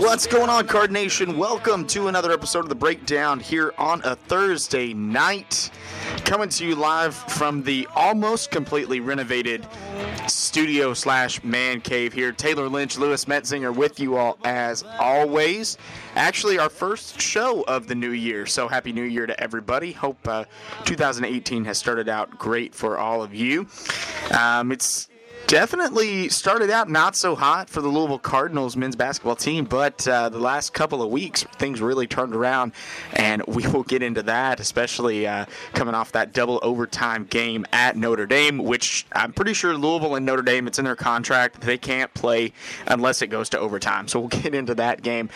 What's going on, Card Nation? Welcome to another episode of The Breakdown here on a Thursday night. Coming to you live from the almost completely renovated studio slash man cave here. Taylor Lynch, Lewis Metzinger with you all as always. Actually, our first show of the new year, so happy new year to everybody. Hope 2018 has started out great for all of you. It's definitely started out not so hot for the Louisville Cardinals men's basketball team, but the last couple of weeks, things really turned around, and we will get into that, especially coming off that double overtime game at Notre Dame, which I'm pretty sure Louisville and Notre Dame, it's in their contract. They can't play unless it goes to overtime, so we'll get into that game.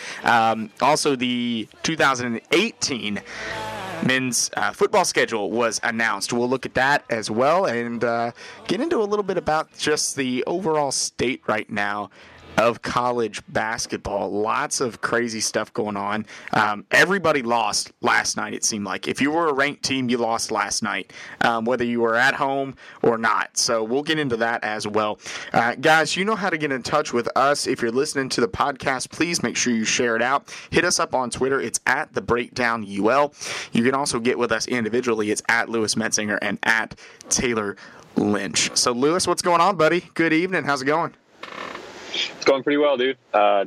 Also, the 2018 men's football schedule was announced. We'll look at that as well and get into a little bit about just the overall state right now of college basketball. Lots of crazy stuff going on. Everybody lost last night, it seemed like. If you were a ranked team, you lost last night, whether you were at home or not. So we'll get into that as well. Guys, you know how to get in touch with us. If you're listening to the podcast, please make sure you share it out. Hit us up on Twitter. It's at The Breakdown UL. You can also get with us individually. It's at Lewis Metzinger and at Taylor Lynch. So, Lewis, what's going on, buddy? Good evening. How's it going? It's going pretty well, dude.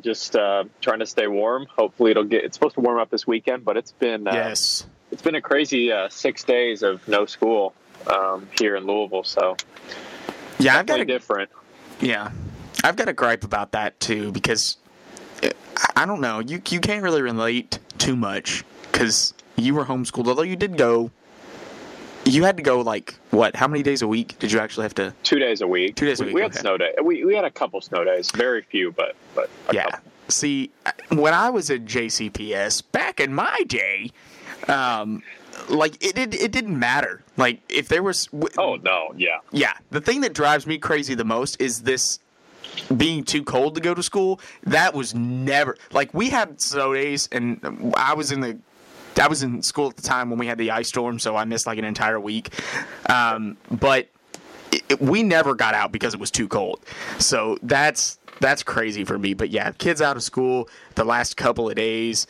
Just trying to stay warm. Hopefully it'll get. It's supposed to warm up this weekend, but it's been It's been a crazy 6 days of no school here in Louisville. So yeah, I've got a gripe about that too, because I don't know. You can't really relate too much because you were homeschooled, although you did go. You had to go, like, what? How many days a week did you actually have to? 2 days a week. 2 days a week. We had snow day. We had a couple snow days. Very few, but a couple. See, when I was at JCPS back in my day, it didn't matter. Like, if there was. Oh, no. Yeah. Yeah. The thing that drives me crazy the most is this being too cold to go to school. That was never. Like, we had snow days, and I was in school at the time when we had the ice storm, so I missed like an entire week. But we never got out because it was too cold. So that's crazy for me. But yeah, kids out of school the last couple of days.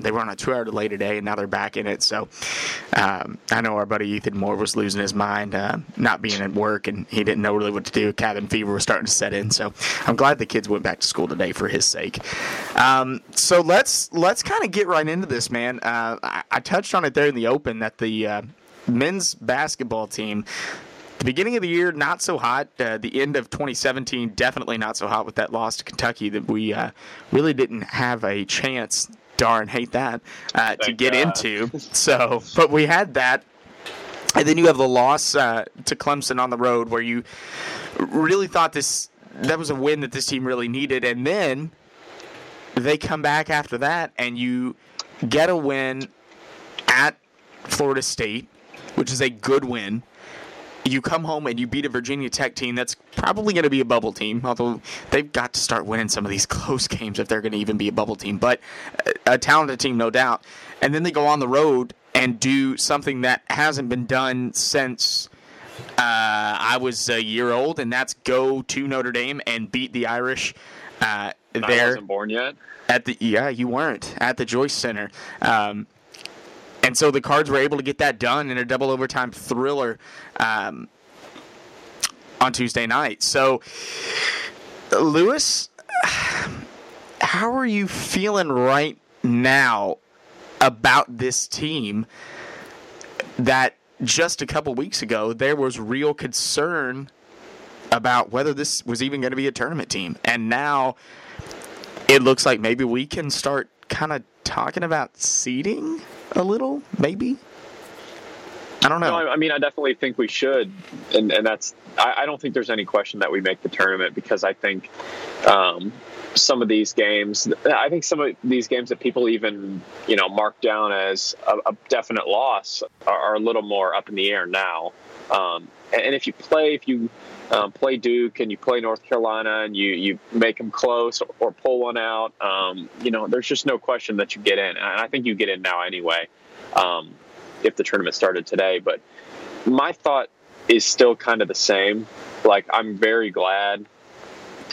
They were on a 2-hour delay today, and now they're back in it. So I know our buddy Ethan Moore was losing his mind not being at work, and he didn't know really what to do. Cabin fever was starting to set in. So I'm glad the kids went back to school today for his sake. So let's kind of get right into this, man. I touched on it there in the open that the men's basketball team, the beginning of the year, not so hot. The end of 2017, definitely not so hot with that loss to Kentucky that we really didn't have a chance, darn hate that, to get into. So, but we had that. And then you have the loss to Clemson on the road where you really thought that was a win that this team really needed. And then they come back after that and you get a win at Florida State, which is a good win. You come home and you beat a Virginia Tech team that's probably going to be a bubble team, although they've got to start winning some of these close games if they're going to even be a bubble team. But a talented team, no doubt. And then they go on the road and do something that hasn't been done since I was a year old, and that's go to Notre Dame and beat the Irish there. I wasn't born yet. You weren't, at the Joyce Center. And so the Cards were able to get that done in a double overtime thriller on Tuesday night. So, Lewis, how are you feeling right now about this team that just a couple weeks ago there was real concern about whether this was even going to be a tournament team? And now it looks like maybe we can start kind of talking about seeding a little, maybe? I don't know. No, I mean, I definitely think we should, and that's. I don't think there's any question that we make the tournament, because I think some of these games that people even mark down as a definite loss are a little more up in the air now. And if you play Duke and you play North Carolina and you make them close or pull one out, there's just no question that you get in. And I think you get in now anyway, if the tournament started today. But my thought is still kind of the same. Like, I'm very glad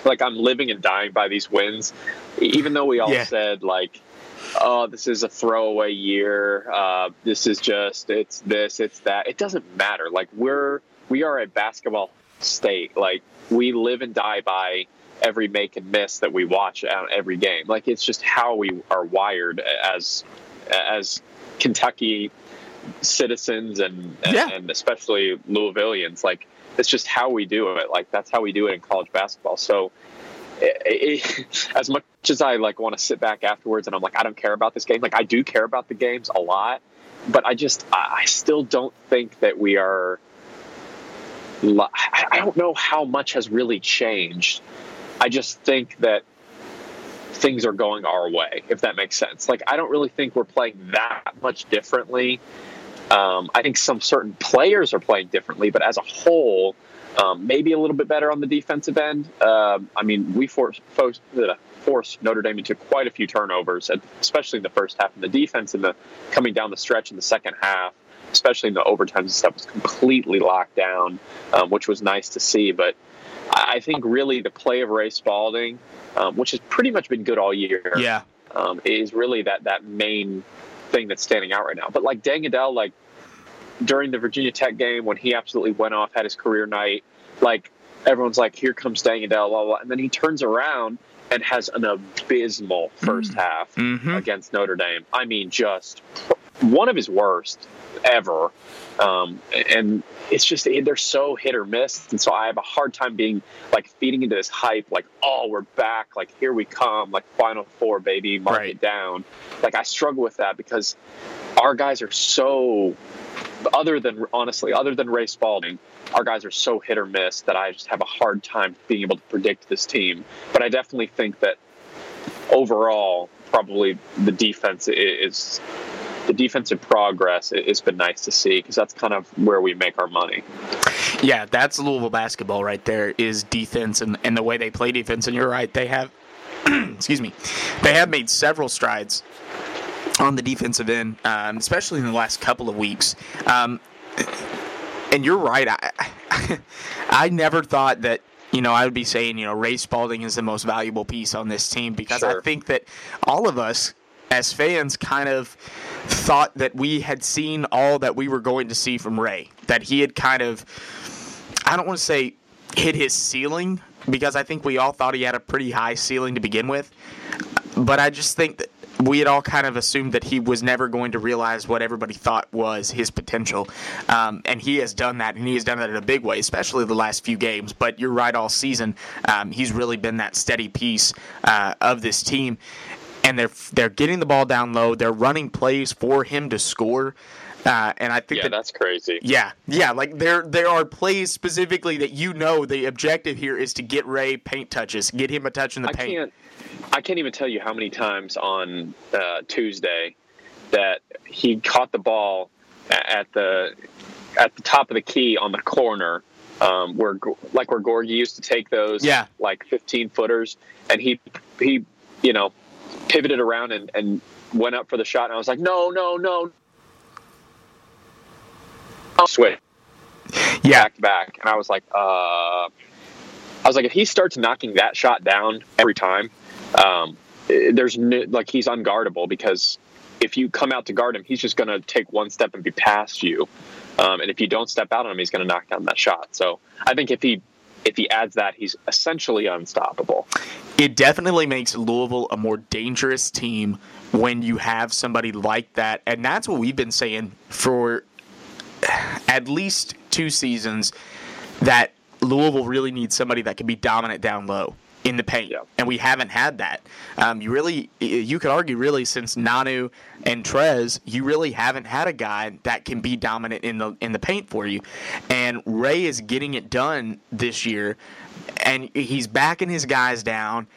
like I'm living and dying by these wins, even though we all said like, oh, this is a throwaway year. This is just, it's this, it's that. It doesn't matter. Like we are a basketball state. Like we live and die by every make and miss that we watch out every game. Like it's just how we are wired as Kentucky citizens and especially Louisvillians. Like it's just how we do it. Like that's how we do it in college basketball. So as much as I like want to sit back afterwards and I'm like, I don't care about this game. Like I do care about the games a lot, but I still don't think that we are, I don't know how much has really changed. I just think that things are going our way, if that makes sense. Like, I don't really think we're playing that much differently. I think some certain players are playing differently, but as a whole, maybe a little bit better on the defensive end. I mean, we forced Notre Dame into quite a few turnovers, especially in the first half, and the defense and the coming down the stretch in the second half, especially in the overtime stuff, was completely locked down, which was nice to see. But I think really the play of Ray Spalding, which has pretty much been good all year, is really that main thing that's standing out right now. But like Deng Adel, like during the Virginia Tech game when he absolutely went off, had his career night, like everyone's like, here comes Deng Adel, blah, blah. And then he turns around and has an abysmal first half against Notre Dame. I mean, just one of his worst ever. And it's just, they're so hit or miss. And so I have a hard time being like feeding into this hype, like, oh, we're back. Like, here we come, like Final Four, baby, mark it down. Like I struggle with that because our guys are so, other than Ray Spalding, our guys are so hit or miss that I just have a hard time being able to predict this team. But I definitely think that overall, probably the defense is the defensive progress, it's been nice to see because that's kind of where we make our money. Yeah, that's Louisville basketball right there, is defense and the way they play defense. And you're right, they have they have made several strides on the defensive end, especially in the last couple of weeks. And you're right, I never thought that, you know, I would be saying, you know, Ray Spalding is the most valuable piece on this team because I think that all of us as fans kind of thought that we had seen all that we were going to see from Ray, that he had kind of, I don't want to say hit his ceiling, because I think we all thought he had a pretty high ceiling to begin with, but I just think that we had all kind of assumed that he was never going to realize what everybody thought was his potential, and he has done that, and he has done that in a big way, especially the last few games, but you're right, all season, he's really been that steady piece of this team. And they're getting the ball down low. They're running plays for him to score, and I think that's crazy. Yeah. Like there are plays specifically that, you know, the objective here is to get Ray paint touches, get him a touch in the paint. I can't even tell you how many times on Tuesday that he caught the ball at the top of the key on the corner. Where Gorgie used to take those like 15-footers, and he you know, pivoted around and went up for the shot, and I was like, no. I'll switch. Yeah. Back. And I was like, if he starts knocking that shot down every time, he's unguardable, because if you come out to guard him, he's just going to take one step and be past you. And if you don't step out on him, he's going to knock down that shot. So I think if he adds that, he's essentially unstoppable. It definitely makes Louisville a more dangerous team when you have somebody like that. And that's what we've been saying for at least 2 seasons, that Louisville really needs somebody that can be dominant down low in the paint. Yeah. And we haven't had that. You could argue since Nanu and Trez, you really haven't had a guy that can be dominant in the paint for you. And Ray is getting it done this year, and he's backing his guys down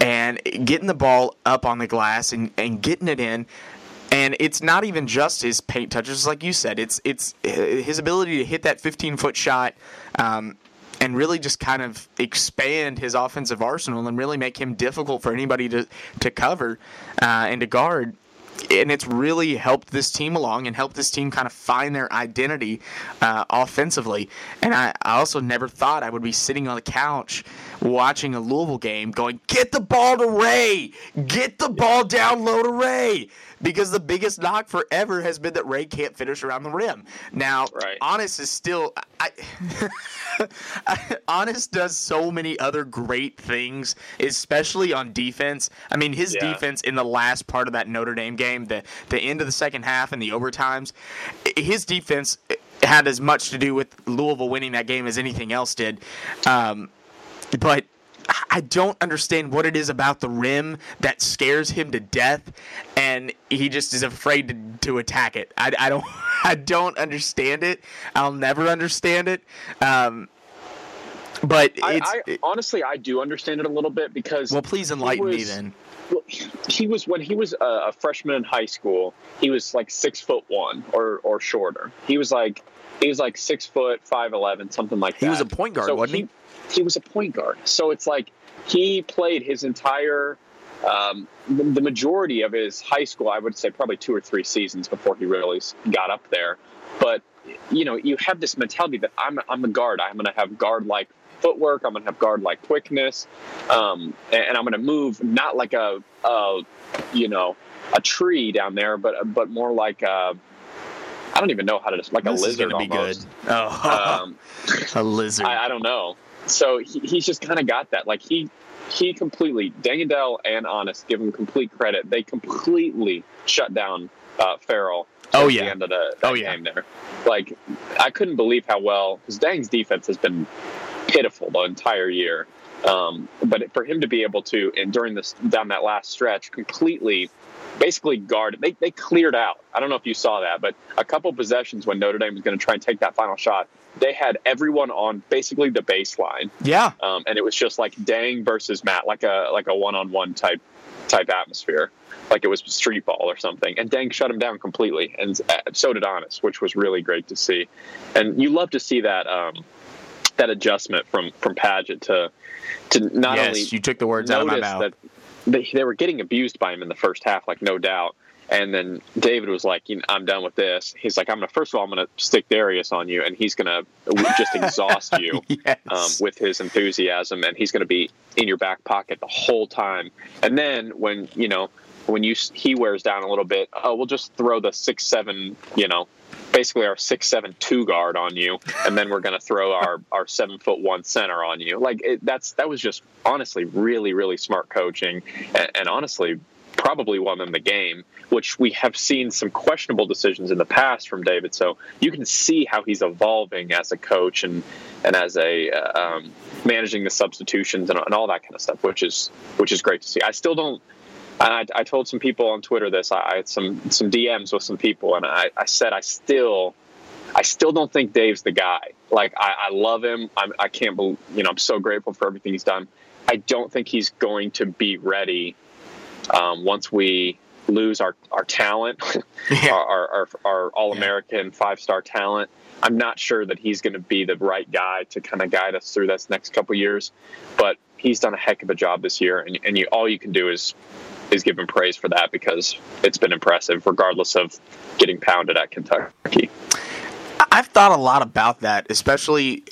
and getting the ball up on the glass and getting it in. And it's not even just his paint touches, like you said. It's his ability to hit that 15-foot shot, and really just kind of expand his offensive arsenal and really make him difficult for anybody to cover and to guard. and it's really helped this team along and helped this team kind of find their identity offensively. And I also never thought I would be sitting on the couch watching a Louisville game going, get the ball to Ray! Get the ball down low to Ray! Because the biggest knock forever has been that Ray can't finish around the rim. Now, right. Honest is still Honest does so many other great things, especially on defense. I mean, his defense in the last part of that Notre Dame game, the end of the second half and the overtimes, his defense had as much to do with Louisville winning that game as anything else did. But I don't understand what it is about the rim that scares him to death, and he just is afraid to attack it. I don't understand it. I'll never understand it. But honestly, I do understand it a little bit because. Well, please enlighten me then. Well, when he was a freshman in high school, he was like 6'1" or shorter. He was like 6 foot 5'11", something like that. He was a point guard, wasn't he? He was a point guard. So it's like he played his entire the majority of his high school, I would say probably 2 or 3 seasons before he really got up there. But, you know, you have this mentality that I'm a guard. I'm going to have guard-like footwork. I'm going to have guard-like quickness. And I'm going to move not like a tree down there, but more like a – I don't even know how to – like this a lizard almost. This is going to be good. Oh, a lizard. I don't know. So he's just kind of got that. Like he completely, Deng Adel and Honest, give him complete credit. They completely shut down Farrell at the end of the game there. Like, I couldn't believe how well, because Deng's defense has been pitiful the entire year. But for him to be able to, and during this, down that last stretch, completely, basically guarded. They cleared out. I don't know if you saw that, but a couple possessions when Notre Dame was going to try and take that final shot, they had everyone on basically the baseline. Yeah. And it was just like Deng versus Matt, like a one-on-one type atmosphere. Like it was street ball or something. And Deng shut him down completely. And so did Honest, which was really great to see. And you love to see that adjustment from Padgett to not only. Yes, you took the words out of my mouth. They were getting abused by him in the first half, like no doubt. And then David was like, you know, I'm done with this. He's like, I'm going to stick Darius on you, and he's going to just exhaust you with his enthusiasm, and he's going to be in your back pocket the whole time. And then when he wears down a little bit, we'll just throw the 6'7", basically our 6'7" two guard on you, and then we're going to throw our 7'1" center on you. Like that was just honestly really, really smart coaching, and honestly probably won them the game, which we have seen some questionable decisions in the past from David. So you can see how he's evolving as a coach and as a managing the substitutions and all that kind of stuff, which is great to see. I still don't. And I told some people on Twitter this. I had some DMs with some people, and I said I still don't think Dave's the guy. Like I love him. I can't believe, I'm so grateful for everything he's done. I don't think he's going to be ready once we lose our talent, our All-American five-star talent. I'm not sure that he's going to be the right guy to kind of guide us through this next couple of years, but he's done a heck of a job this year, and all you can do is give him praise for that because it's been impressive, regardless of getting pounded at Kentucky. I've thought a lot about that, especially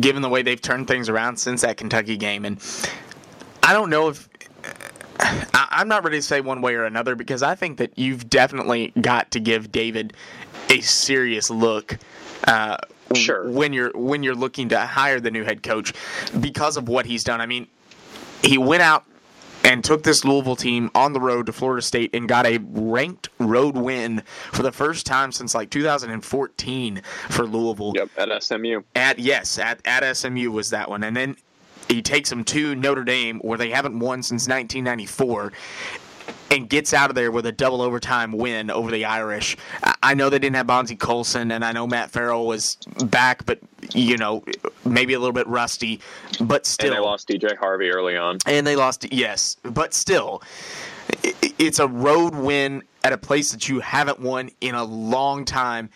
given the way they've turned things around since that Kentucky game, and I don't know if I'm not ready to say one way or another because I think that you've definitely got to give David a serious look when you're looking to hire the new head coach because of what he's done. I mean, he went out and took this Louisville team on the road to Florida State and got a ranked road win for the first time since like 2014 for Louisville. Yep, at SMU. At SMU was that one. And then he takes them to Notre Dame, where they haven't won since 1994, and gets out of there with a double overtime win over the Irish. I know they didn't have Bonzi Colson, and I know Matt Farrell was back, but maybe a little bit rusty, but still. And they lost DJ Harvey early on. But still, it's a road win at a place that you haven't won in a long time,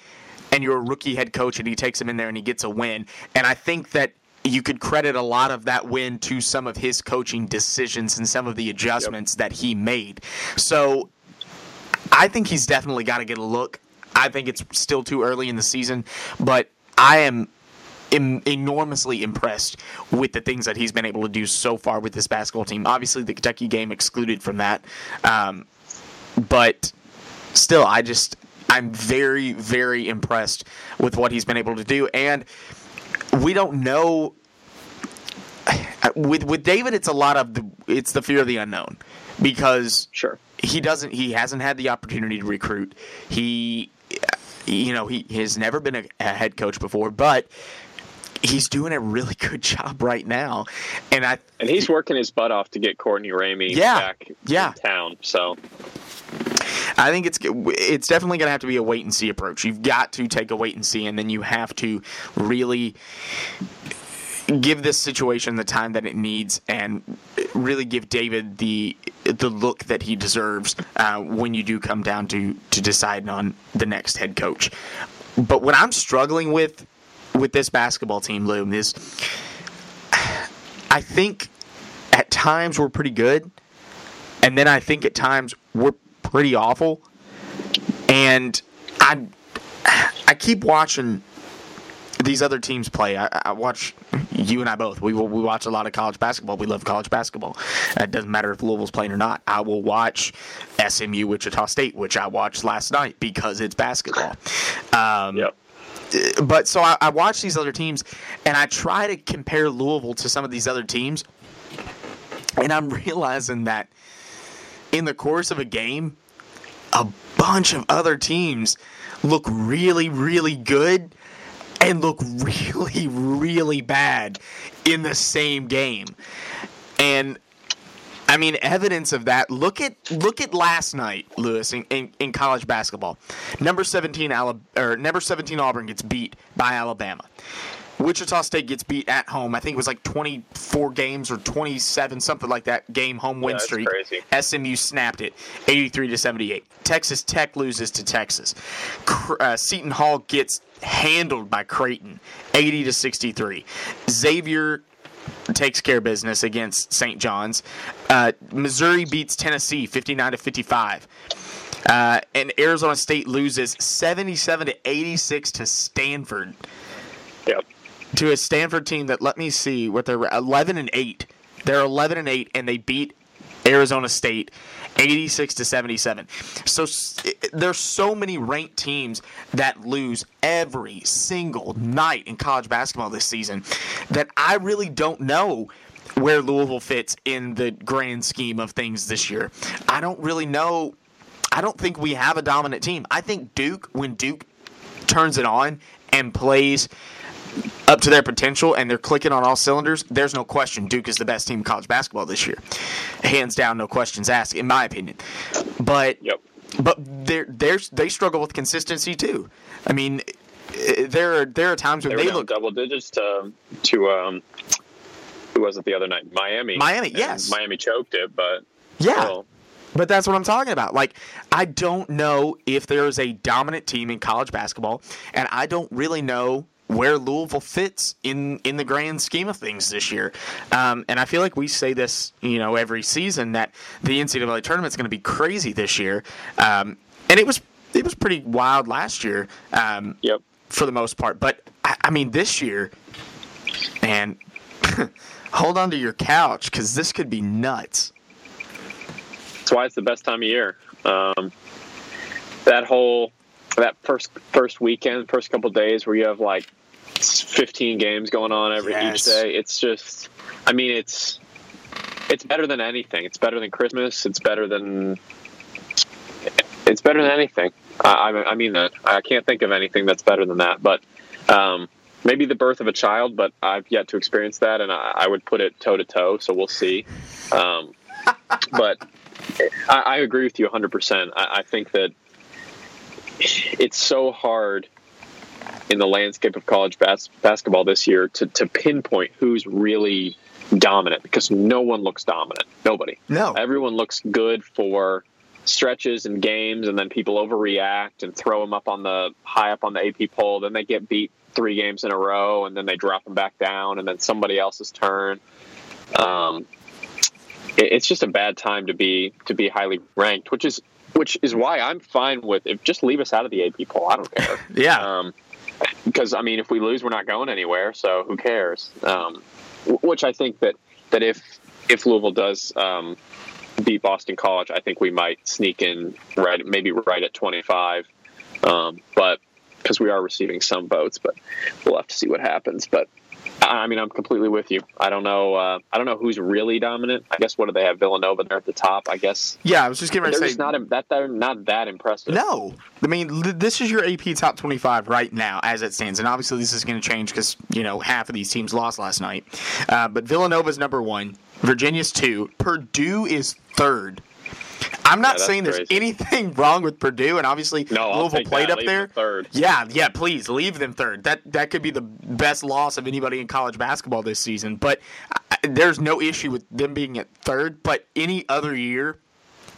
and you're a rookie head coach, and he takes him in there and he gets a win. And I think that you could credit a lot of that win to some of his coaching decisions and some of the adjustments that he made. So I think he's definitely got to get a look. I think it's still too early in the season, but I am enormously impressed with the things that he's been able to do so far with this basketball team. Obviously, the Kentucky game excluded from that, but still, I'm very, very impressed with what he's been able to do, and we don't know. With David, it's a lot of it's the fear of the unknown, because sure, he hasn't had the opportunity to recruit. He has never been a head coach before, but he's doing a really good job right now, and he's working his butt off to get Courtney Ramey back in town. So I think it's definitely going to have to be a wait and see approach. You've got to take a wait and see, and then you have to really give this situation the time that it needs, and really give David the look that he deserves when you do come down to decide on the next head coach. But what I'm struggling with this basketball team, Loom, is I think at times we're pretty good, and then I think at times we're pretty awful. And I keep watching these other teams play. I watch you and I both. We watch a lot of college basketball. We love college basketball. It doesn't matter if Louisville's playing or not. I will watch SMU, Wichita State, which I watched last night because it's basketball. Yep. But so I watch these other teams, and I try to compare Louisville to some of these other teams, and I'm realizing that in the course of a game, a bunch of other teams look really, really good and look really, really bad in the same game. And, I mean, evidence of that, look at last night, Lewis, in college basketball. Number 17 Auburn gets beat by Alabama. Wichita State gets beat at home. I think it was like 24 games or 27, something like that, game home win streak. Crazy. SMU snapped it, 83-78. Texas Tech loses to Texas. Seton Hall gets handled by Creighton, 80-63. Xavier takes care of business against St. John's. Missouri beats Tennessee, 59-55. And Arizona State loses 77-86 to Stanford. Yep. To a Stanford team that, let me see what they're 11-8. They're 11-8, and they beat Arizona State 86-77. So there's so many ranked teams that lose every single night in college basketball this season that I really don't know where Louisville fits in the grand scheme of things this year. I don't really know. I don't think we have a dominant team. I think when Duke turns it on and plays up to their potential, and they're clicking on all cylinders, there's no question Duke is the best team in college basketball this year. Hands down, no questions asked, in my opinion. But they struggle with consistency too. I mean, there are times when they look double digits to who was it the other night? Miami, yes. Miami choked it, but yeah. Still. But that's what I'm talking about. Like, I don't know if there is a dominant team in college basketball, and I don't really know where Louisville fits in the grand scheme of things this year. And I feel like we say this, every season, that the NCAA tournament's going to be crazy this year. And it was pretty wild last year for the most part. But, I mean, this year, man, hold on to your couch because this could be nuts. That's why it's the best time of year. That first weekend, first couple days where you have like 15 games going on each day. It's just, I mean, it's better than anything. It's better than Christmas. It's better than anything. I mean that. I can't think of anything that's better than that. But maybe the birth of a child. But I've yet to experience that, and I would put it toe to toe. So we'll see. But I agree with you 100%. I think that it's so hard in the landscape of college basketball this year to pinpoint who's really dominant, because no one looks dominant. Nobody. No. Everyone looks good for stretches and games, and then people overreact and throw them high up on the AP poll. Then they get beat 3 games in a row, and then they drop them back down, and then somebody else's turn. it's just a bad time to be highly ranked, which is why I'm fine with if just leave us out of the AP poll. I don't care. Because I mean, if we lose, we're not going anywhere. So who cares? Which I think that if Louisville does beat Boston College, I think we might sneak in right at 25. But because we are receiving some votes, but we'll have to see what happens. But I mean, I'm completely with you. I don't know who's really dominant. I guess what do they have? Villanova there at the top, I guess. Yeah, I was just getting ready to say they're not that impressive. No, I mean, this is your AP top 25 right now as it stands, and obviously this is going to change because half of these teams lost last night. But Villanova's number one, Virginia's two, Purdue is third. I'm not saying there's anything wrong with Purdue, and obviously Louisville played up there. Third. Yeah, please leave them third. That could be the best loss of anybody in college basketball this season. But there's no issue with them being at third. But any other year,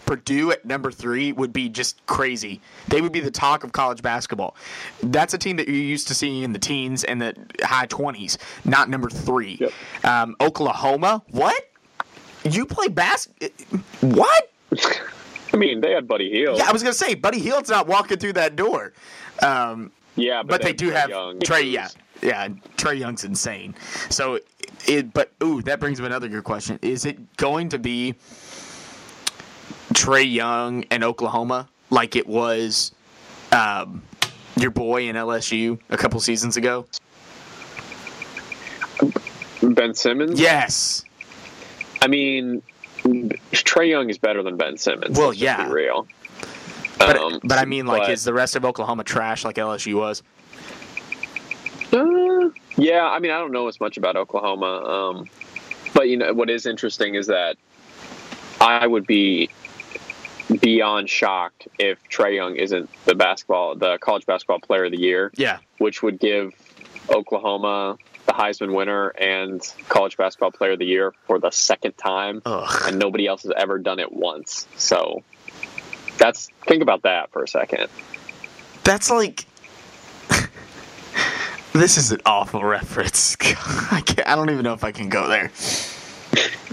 Purdue at number three would be just crazy. They would be the talk of college basketball. That's a team that you're used to seeing in the teens and the high 20s, not number three. Yep. Oklahoma, what? You play basketball? What? I mean, they had Buddy Hield. Yeah, I was going to say, Buddy Hield's not walking through that door. Yeah, but they do have Trae. Yeah, Trae Young's insane. So, that brings up another good question. Is it going to be Trae Young and Oklahoma like it was your boy in LSU a couple seasons ago? Ben Simmons? Yes. I mean, Trae Young is better than Ben Simmons. Well, yeah, let's be real. But I mean, is the rest of Oklahoma trash like LSU was? Yeah, I mean, I don't know as much about Oklahoma, but what is interesting is that I would be beyond shocked if Trae Young isn't the college basketball player of the year. Yeah, which would give Oklahoma the Heisman winner and college basketball player of the year for the second time. Ugh. And nobody else has ever done it once. So think about that for a second. That's like, this is an awful reference. I don't even know if I can go there.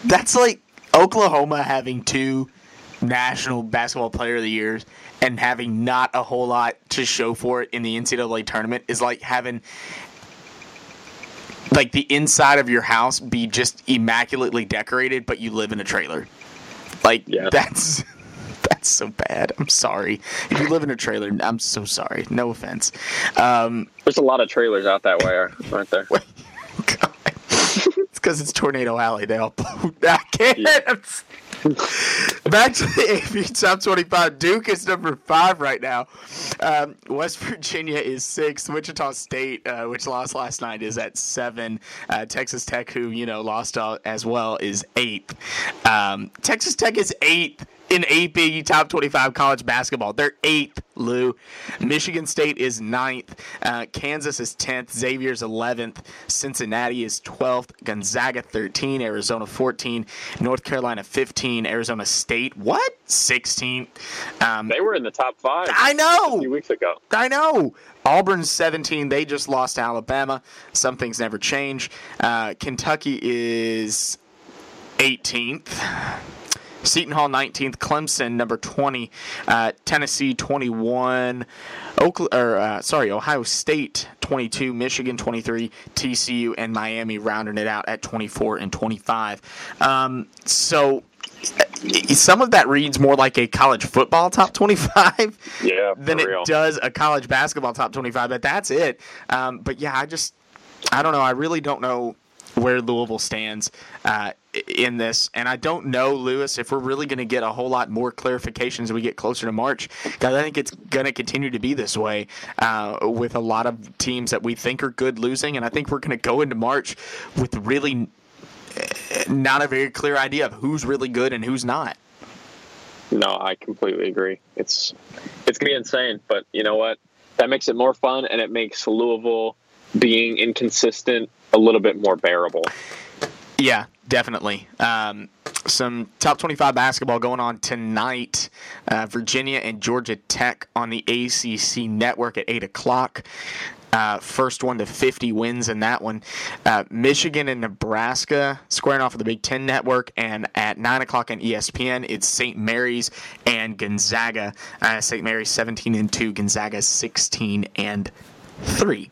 That's like Oklahoma having two national basketball player of the years and having not a whole lot to show for it in the NCAA tournament is like having like the inside of your house be just immaculately decorated, but you live in a trailer. That's so bad. I'm sorry. If you live in a trailer, I'm so sorry. No offense. There's a lot of trailers out that way, aren't there? God. It's because it's Tornado Alley. They all blow. I can't. Yeah. Back to the AP top 25. Duke is number 5 right now. West Virginia is 6th. Wichita State, which lost last night, is at 7. Texas Tech, who lost as well, is 8th. Texas Tech is 8th in AP top 25 college basketball. They're 8th, Lou. Michigan State is 9th. Kansas is 10th. Xavier's 11th. Cincinnati is 12th. Gonzaga 13. Arizona 14. North Carolina 15. Arizona State, 16th. They were in the top 5. I know. A few weeks ago. I know. Auburn 17. They just lost to Alabama. Some things never change. Kentucky is 18th. Seton Hall 19th, Clemson number 20, Tennessee 21, Ohio State 22, Michigan 23, TCU and Miami rounding it out at 24 and 25. So some of that reads more like a college football top 25 than it does a college basketball top 25, but that's it. But yeah, I don't know. I really don't know where Louisville stands in this. And I don't know, Lewis, if we're really going to get a whole lot more clarifications as we get closer to March, because I think it's going to continue to be this way with a lot of teams that we think are good losing. And I think we're going to go into March with really not a very clear idea of who's really good and who's not. No, I completely agree. It's going to be insane. But you know what? That makes it more fun, and it makes Louisville being inconsistent a little bit more bearable. Yeah, definitely. Some top 25 basketball going on tonight. Virginia and Georgia Tech on the ACC network at 8 o'clock. First one to 50 wins in that one. Michigan and Nebraska squaring off of the Big Ten Network, and at 9 o'clock on ESPN, it's St. Mary's and Gonzaga. St. Mary's 17-2, Gonzaga 16-3.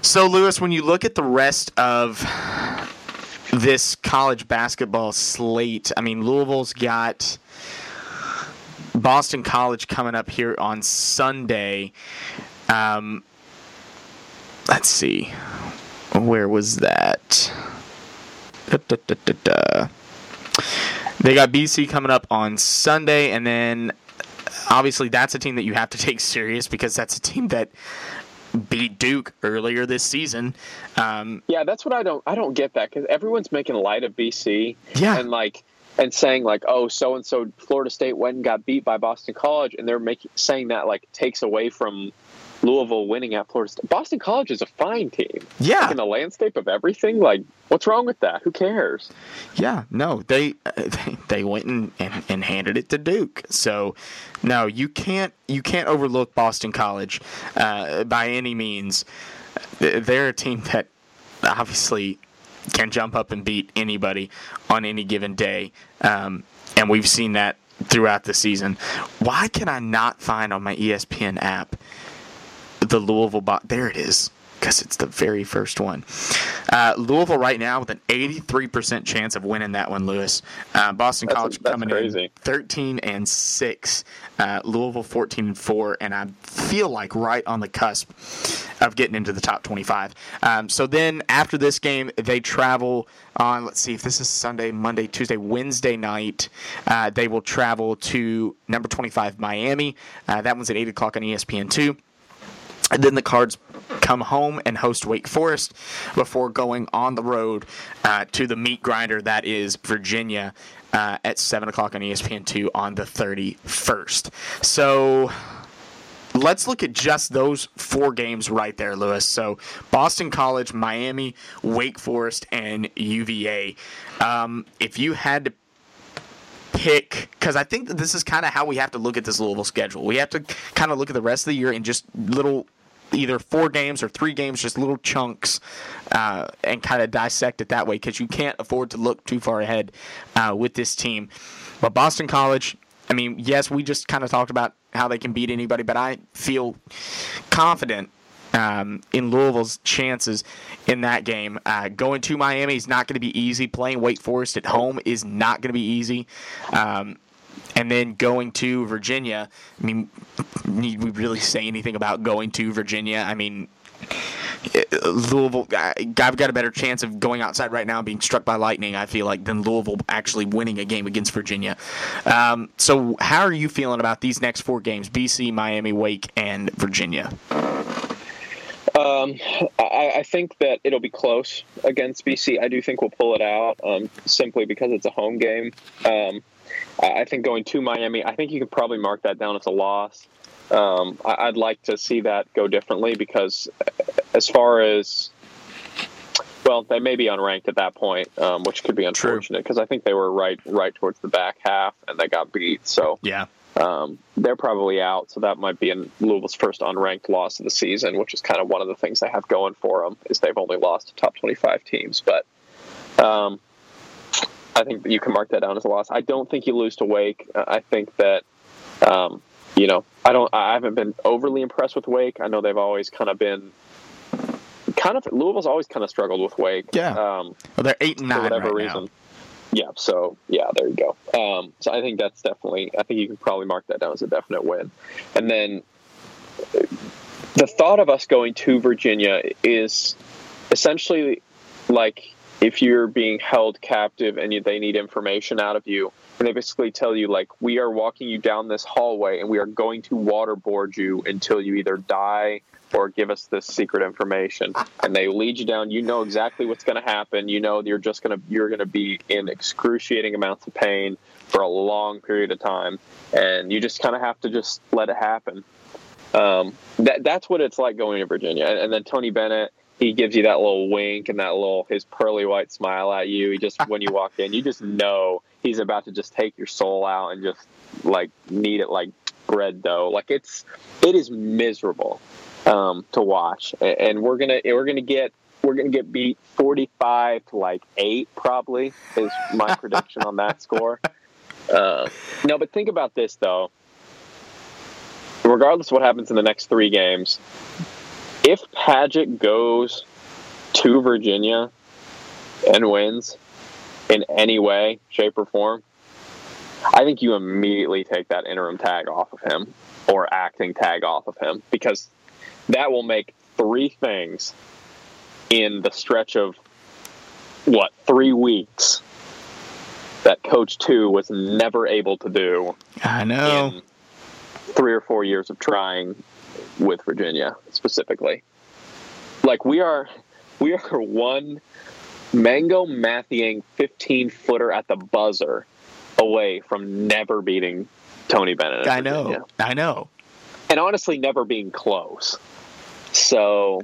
So, Lewis, when you look at the rest of this college basketball slate, I mean, Louisville's got Boston College coming up here on Sunday. Let's see. Where was that? They got BC coming up on Sunday, and then obviously that's a team that you have to take serious because that's a team that beat Duke earlier this season. Yeah, that's what I don't get that, because everyone's making light of BC. Yeah. And saying, like, oh, so-and-so Florida State went and got beat by Boston College, and they're saying that, like, takes away from Louisville winning at Florida State. Boston College is a fine team. Yeah. Like, in the landscape of everything, like, what's wrong with that? Who cares? Yeah, no, they went and handed it to Duke. So, no, you can't overlook Boston College by any means. They're a team that obviously can jump up and beat anybody on any given day, and we've seen that throughout the season. Why can I not find on my ESPN app the Louisville bot? There it is, because it's the very first one. Louisville right now with an 83% chance of winning that one, Lewis. Boston College coming in 13-6, Louisville 14-4, and I feel like right on the cusp of getting into the top 25. So then after this game, they travel on, let's see if this is Sunday, Monday, Tuesday, Wednesday night. They will travel to number 25 Miami. That one's at 8 o'clock on ESPN2. And then the Cards come home and host Wake Forest before going on the road to the meat grinder that is Virginia at 7 o'clock on ESPN2 on the 31st. So let's look at just those four games right there, Lewis. So Boston College, Miami, Wake Forest, and UVA. If you had to pick, because I think that this is kind of how we have to look at this Louisville schedule. We have to kind of look at the rest of the year in just little, either four games or three games, just little chunks, and kind of dissect it that way, because you can't afford to look too far ahead with this team. But Boston College, I mean, yes, we just kind of talked about how they can beat anybody, but I feel confident in Louisville's chances in that game. Going to Miami is not going to be easy. Playing Wake Forest at home is not going to be easy. And then going to Virginia, I mean, need we really say anything about going to Virginia? I mean, Louisville, I've got a better chance of going outside right now and being struck by lightning, I feel like, than Louisville actually winning a game against Virginia. So how are you feeling about these next four games, BC, Miami, Wake, and Virginia? I think that it'll be close against BC. I do think we'll pull it out simply because it's a home game. I think going to Miami, I think you could probably mark that down as a loss. I'd like to see that go differently because as far as, well, they may be unranked at that point, which could be unfortunate because I think they were right towards the back half and they got beat. So yeah, they're probably out. So that might be Louisville's first unranked loss of the season, which is kind of one of the things they have going for them is they've only lost to top 25 teams. But I think you can mark that down as a loss. I don't think you lose to Wake. I think that, I haven't been overly impressed with Wake. I know they've always kind of been Louisville's always kind of struggled with Wake. Yeah. Well, they're 8-9 for whatever reason. Now. Yeah. So yeah, there you go. So I think that's definitely, I think you can probably mark that down as a definite win. And then the thought of us going to Virginia is essentially like, if you're being held captive and they need information out of you, and they basically tell you, like, we are walking you down this hallway and we are going to waterboard you until you either die or give us this secret information. And they lead you down. You know exactly what's going to happen. You know you're going to be in excruciating amounts of pain for a long period of time. And you just kind of have to just let it happen. That's what it's like going to Virginia. And then Tony Bennett, he gives you that little wink and that little, his pearly white smile at you. He just, when you walk in, you just know he's about to just take your soul out and just like knead it like bread dough. Like it is miserable. to watch. And we're gonna get beat 45-8 probably is my prediction on that score. No, but think about this though. Regardless of what happens in the next three games, if Padgett goes to Virginia and wins in any way, shape, or form, I think you immediately take that interim tag off of him or acting tag off of him, because that will make three things in the stretch of, 3 weeks that Coach 2 was never able to do. I know. In 3 or 4 years of trying with Virginia specifically. Like, we are one mango Mattheying 15-footer at the buzzer away from never beating Tony Bennett. I know. And honestly, never being close. So,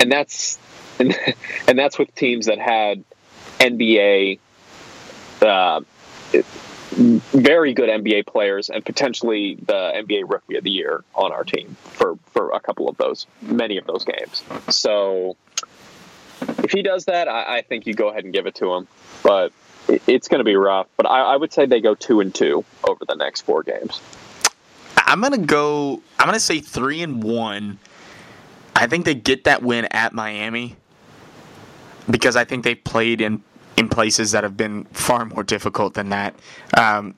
and that's with teams that had NBA, very good NBA players, and potentially the NBA Rookie of the Year on our team for a couple of those, many of those games. So, if he does that, I think you go ahead and give it to him. But it's going to be rough. But I would say they go 2-2 over the next four games. I'm going to say 3-1. I think they get that win at Miami because I think they played in places that have been far more difficult than that.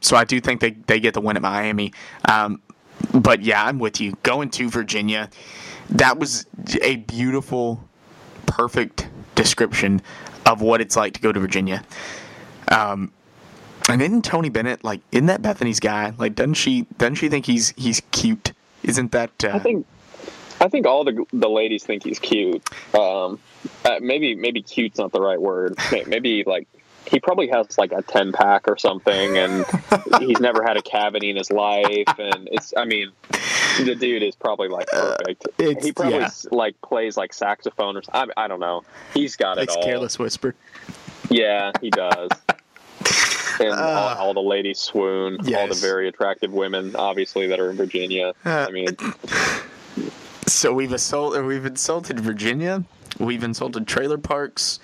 So I do think they get the win at Miami. But, yeah, I'm with you. Going to Virginia, that was a beautiful, perfect description of what it's like to go to Virginia. And isn't Tony Bennett, like, isn't that Bethany's guy? Like, doesn't she think he's cute? Isn't that? I think all the ladies think he's cute. Maybe cute's not the right word. Maybe like he probably has like a 10-pack or something, and he's never had a cavity in his life. And the dude is probably like perfect. He probably like plays like saxophone or something. I don't know. He's got it all. Careless Whisper. Yeah, he does. And all the ladies swoon. Yes. All the very attractive women, obviously, that are in Virginia. So we've insulted Virginia. We've insulted trailer parks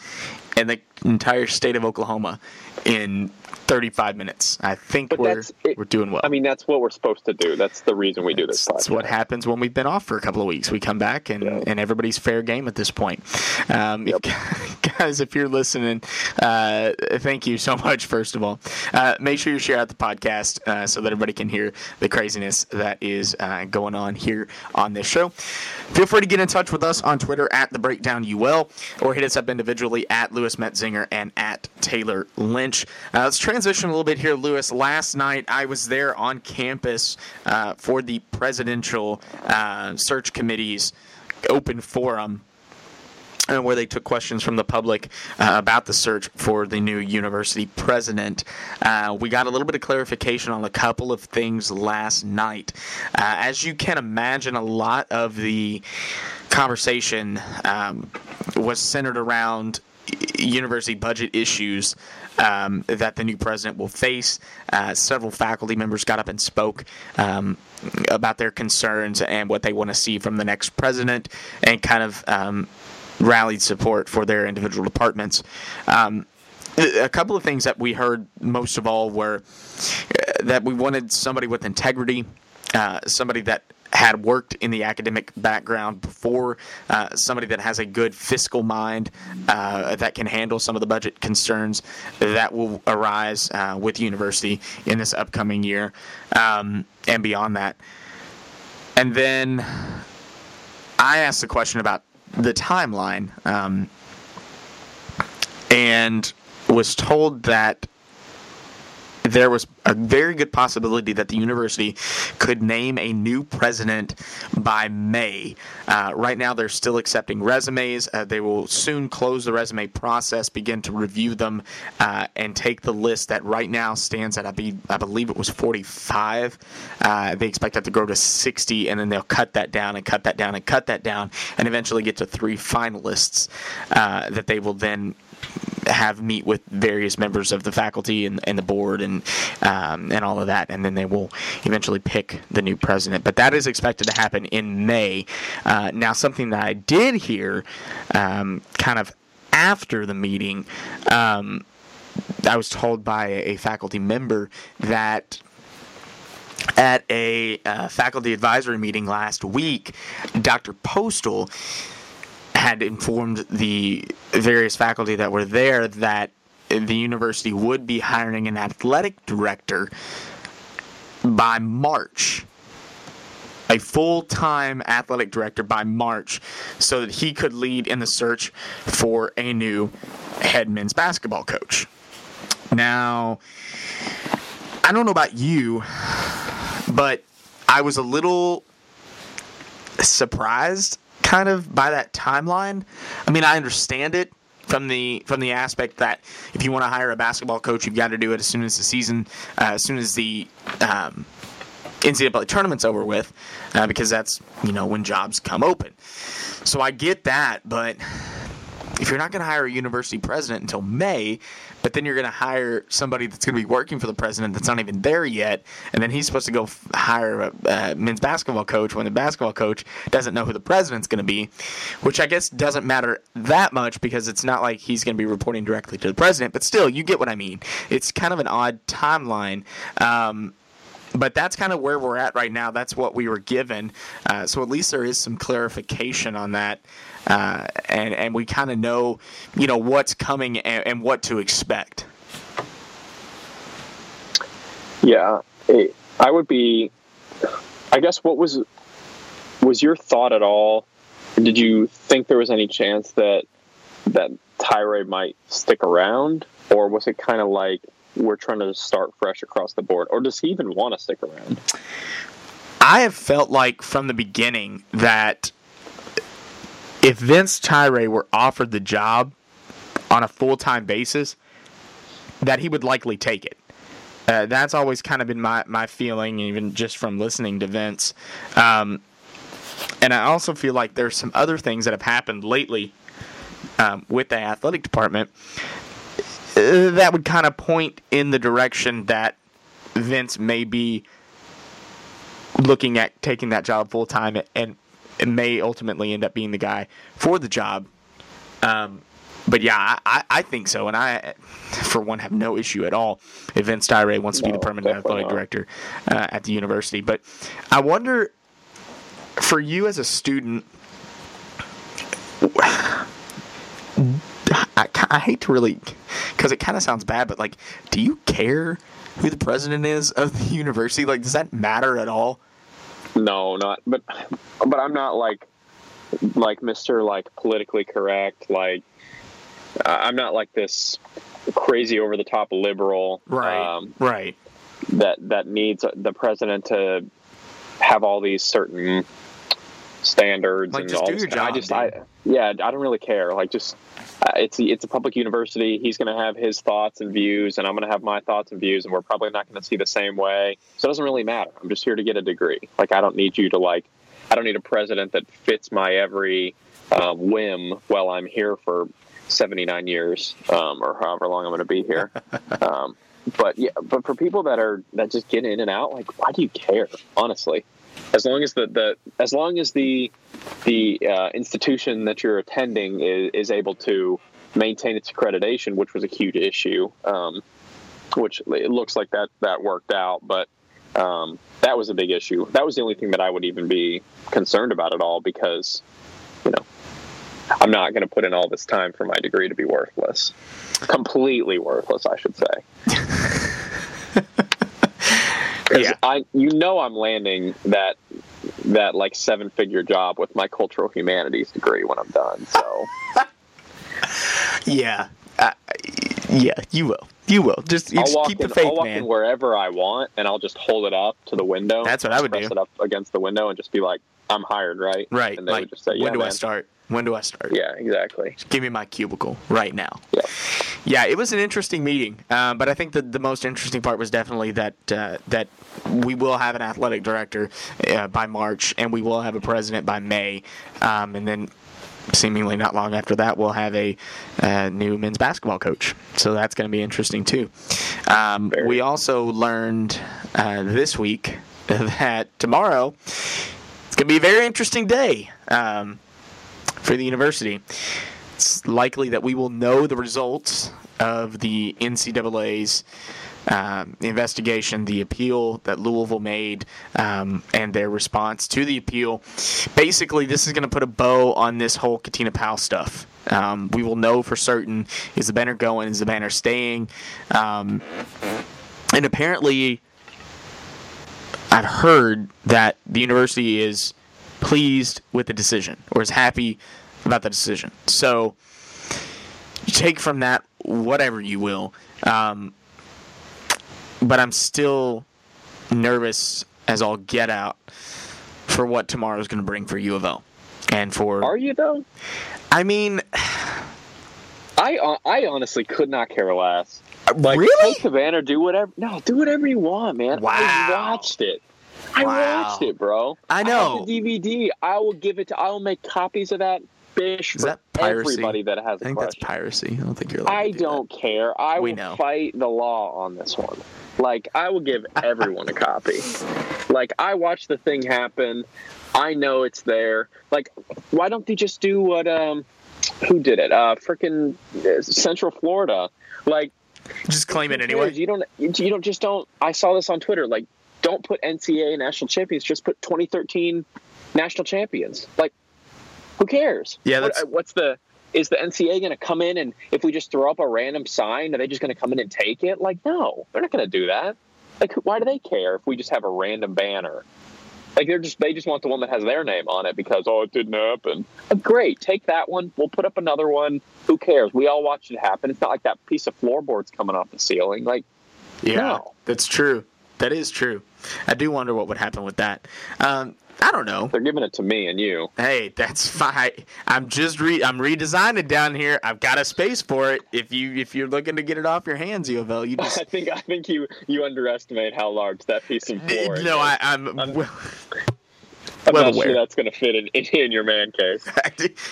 and the entire state of Oklahoma in 35 minutes. I think we're doing well. I mean, that's what we're supposed to do. That's the reason we do this podcast. That's what happens when we've been off for a couple of weeks. We come back and everybody's fair game at this point. Guys, if you're listening, thank you so much, first of all. Make sure you share out the podcast so that everybody can hear the craziness that is going on here on this show. Feel free to get in touch with us on Twitter at TheBreakdownUL or hit us up individually at Lewis Metzinger and at Taylor Lynch. Let's transition a little bit here, Lewis. Last night I was there on campus for the presidential search committee's open forum, where they took questions from the public about the search for the new university president. We got a little bit of clarification on a couple of things last night. As you can imagine, a lot of the conversation was centered around university budget issues that the new president will face. Several faculty members got up and spoke about their concerns and what they want to see from the next president, and kind of rallied support for their individual departments. A couple of things that we heard most of all were that we wanted somebody with integrity, somebody that had worked in the academic background before, somebody that has a good fiscal mind that can handle some of the budget concerns that will arise with university in this upcoming year and beyond that. And then I asked the question about the timeline and was told that there was a very good possibility that the university could name a new president by May. Right now, they're still accepting resumes. They will soon close the resume process, begin to review them, and take the list that right now stands at, I believe it was 45. They expect that to grow to 60, and then they'll cut that down and cut that down and cut that down, and eventually get to 3 finalists that they will then have meet with various members of the faculty and the board and all of that, and then they will eventually pick the new president. But that is expected to happen in May. Now, something that I did hear kind of after the meeting, I was told by a faculty member that at a faculty advisory meeting last week, Dr. Postal had informed the various faculty that were there that the university would be hiring an athletic director by March, a full-time athletic director by March, so that he could lead in the search for a new head men's basketball coach. Now, I don't know about you, but I was a little surprised kind of by that timeline. I mean, I understand it from the aspect that if you want to hire a basketball coach, you've got to do it as soon as the season, as soon as the NCAA tournament's over with, because that's, you know, when jobs come open. So I get that, but if you're not going to hire a university president until May, but then you're going to hire somebody that's going to be working for the president that's not even there yet, and then he's supposed to go hire a men's basketball coach when the basketball coach doesn't know who the president's going to be, which I guess doesn't matter that much because it's not like he's going to be reporting directly to the president, but still, you get what I mean. It's kind of an odd timeline. But that's kind of where we're at right now. That's what we were given. So at least there is some clarification on that. And we kind of know, you know, what's coming and what to expect. Yeah. I would be, I guess, what was your thought at all? Did you think there was any chance that Tyree might stick around? Or was it kind of like, we're trying to start fresh across the board? Or does he even want to stick around? I have felt like from the beginning that if Vince Tyree were offered the job on a full-time basis, that he would likely take it. That's always kind of been my feeling, even just from listening to Vince. And I also feel like there's some other things that have happened lately with the athletic department that would kind of point in the direction that Vince may be looking at taking that job full-time and may ultimately end up being the guy for the job. But yeah, I think so. And I, for one, have no issue at all if Vince Tyree wants to be the permanent athletic director at the university. But I wonder, for you as a student, I hate to really, because it kind of sounds bad, but like, do you care who the president is of the university? Like, does that matter at all? No, not. But I'm not like Mr. like politically correct. Like, I'm not like this crazy over the top liberal. Right. Right. That needs the president to have all these certain standards, like, and just all do your job. I don't really care. Like, just it's a public university. He's going to have his thoughts and views, and I'm going to have my thoughts and views, and we're probably not going to see the same way. So it doesn't really matter. I'm just here to get a degree. Like, I don't need you to I don't need a president that fits my every whim while I'm here for 79 years or however long I'm going to be here. But for people that just get in and out, like, why do you care? Honestly. As long as the institution that you're attending is able to maintain its accreditation, which was a huge issue, which it looks like that worked out, but that was a big issue. That was the only thing that I would even be concerned about at all, because, you know, I'm not going to put in all this time for my degree to be worthless, completely worthless, I should say. Yeah. I'm landing that like 7-figure job with my cultural humanities degree when I'm done. So yeah, you will. Just keep the faith, man. I'll walk in wherever I want, and I'll just hold it up to the window. That's what I would do. Press it up against the window and just be like, "I'm hired," right? Right. And they would just say, "Yeah, when do I start?" When do I start? Yeah, exactly. Just give me my cubicle right now. Yeah. Yeah, it was an interesting meeting, but I think that the most interesting part was definitely that we will have an athletic director by March, and we will have a president by May, and then seemingly not long after that, we'll have a new men's basketball coach. So that's going to be interesting, too. We also learned this week that tomorrow it's going to be a very interesting day for the university. It's likely that we will know the results of the NCAA's investigation, the appeal that Louisville made, and their response to the appeal. Basically, this is going to put a bow on this whole Katina Powell stuff. We will know for certain, is the banner going, is the banner staying? And apparently, I've heard that the university is pleased with the decision, or is happy about the decision. So, you take from that whatever you will. But I'm still nervous as all get out for what tomorrow's going to bring for U of O, and for. Are you though? I mean, I honestly could not care less. Like, really? Take the banner, do whatever. No, do whatever you want, man. Wow. I watched it, bro. I know. I have the DVD. I will give it to. I will make copies of that. Bish is that piracy? Everybody that has a I think that's piracy. I don't think you're. I don't care. I will fight the law on this one. Like, I will give everyone a copy. Like, I watched the thing happen. I know it's there. Like, why don't they just do what? Who did it? Freaking Central Florida. Like, just claim it anyway. You don't. Just don't. I saw this on Twitter. Like, don't put NCAA national champions. Just put 2013 national champions. Like. Who cares? Yeah, that's... Is the NCAA going to come in, and if we just throw up a random sign, are they just going to come in and take it? Like, no, they're not going to do that. Like, why do they care if we just have a random banner? Like, they just want the one that has their name on it because, oh, it didn't happen. But great, take that one. We'll put up another one. Who cares? We all watched it happen. It's not like that piece of floorboard's coming off the ceiling. Like, yeah, no. That's true. That is true. I do wonder what would happen with that. I don't know. They're giving it to me and you. Hey, that's fine. I'm just I'm redesigning down here. I've got a space for it. If you're looking to get it off your hands, U of L, you just. I think you underestimate how large that piece of floor is. No, I'm well aware. Sure that's going to fit in your man cave.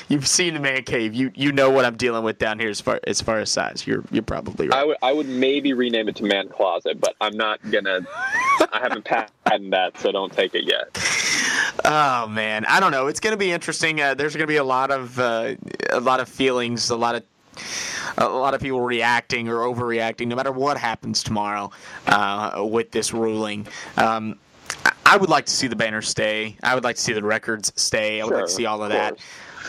You've seen the man cave. You know what I'm dealing with down here as far as size. You're probably right. I would maybe rename it to man closet, but I'm not gonna. I haven't patented that, so don't take it yet. Oh man, I don't know. It's going to be interesting. There's going to be a lot of feelings, a lot of people reacting or overreacting, no matter what happens tomorrow with this ruling. I would like to see the banner stay. I would like to see the records stay. I would like to see all of that.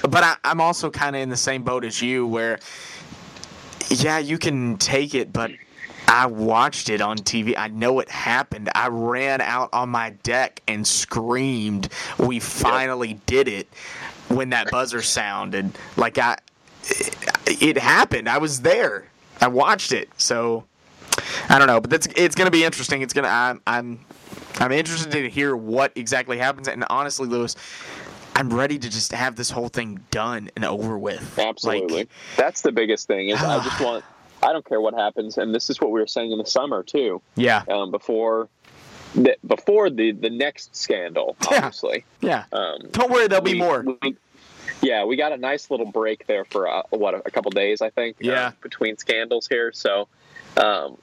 But I'm also kind of in the same boat as you, where yeah, you can take it, but. I watched it on TV. I know it happened. I ran out on my deck and screamed, we finally did it, when that buzzer sounded. Like, it happened. I was there. I watched it. So, I don't know. But it's going to be interesting. It's going to. I'm interested to hear what exactly happens. And honestly, Lewis, I'm ready to just have this whole thing done and over with. Absolutely. Like, that's the biggest thing is I just want... I don't care what happens, and this is what we were saying in the summer too. Yeah. Before the next scandal, obviously. Yeah. Don't worry, there'll be more. We got a nice little break there for a couple days, I think. Yeah. Between scandals here, so but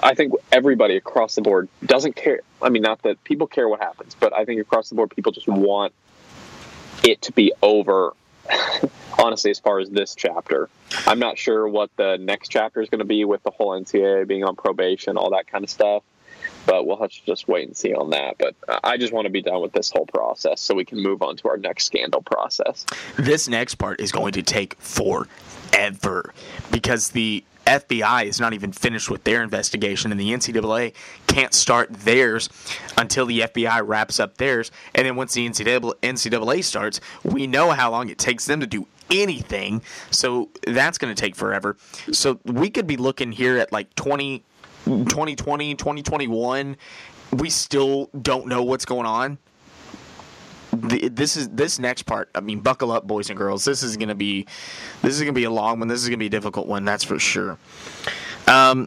I think everybody across the board doesn't care. I mean, not that people care what happens, but I think across the board people just want it to be over. Honestly, as far as this chapter, I'm not sure what the next chapter is going to be with the whole NCAA being on probation, all that kind of stuff. But we'll have to just wait and see on that. But I just want to be done with this whole process so we can move on to our next scandal process. This next part is going to take forever because the FBI is not even finished with their investigation, and the NCAA can't start theirs until the FBI wraps up theirs. And then once the NCAA starts, we know how long it takes them to do anything. So that's going to take forever. So we could be looking here at like 2020, 2021. We still don't know what's going on. This next part. I mean, buckle up, boys and girls. This is gonna be a long one. This is gonna be a difficult one. That's for sure.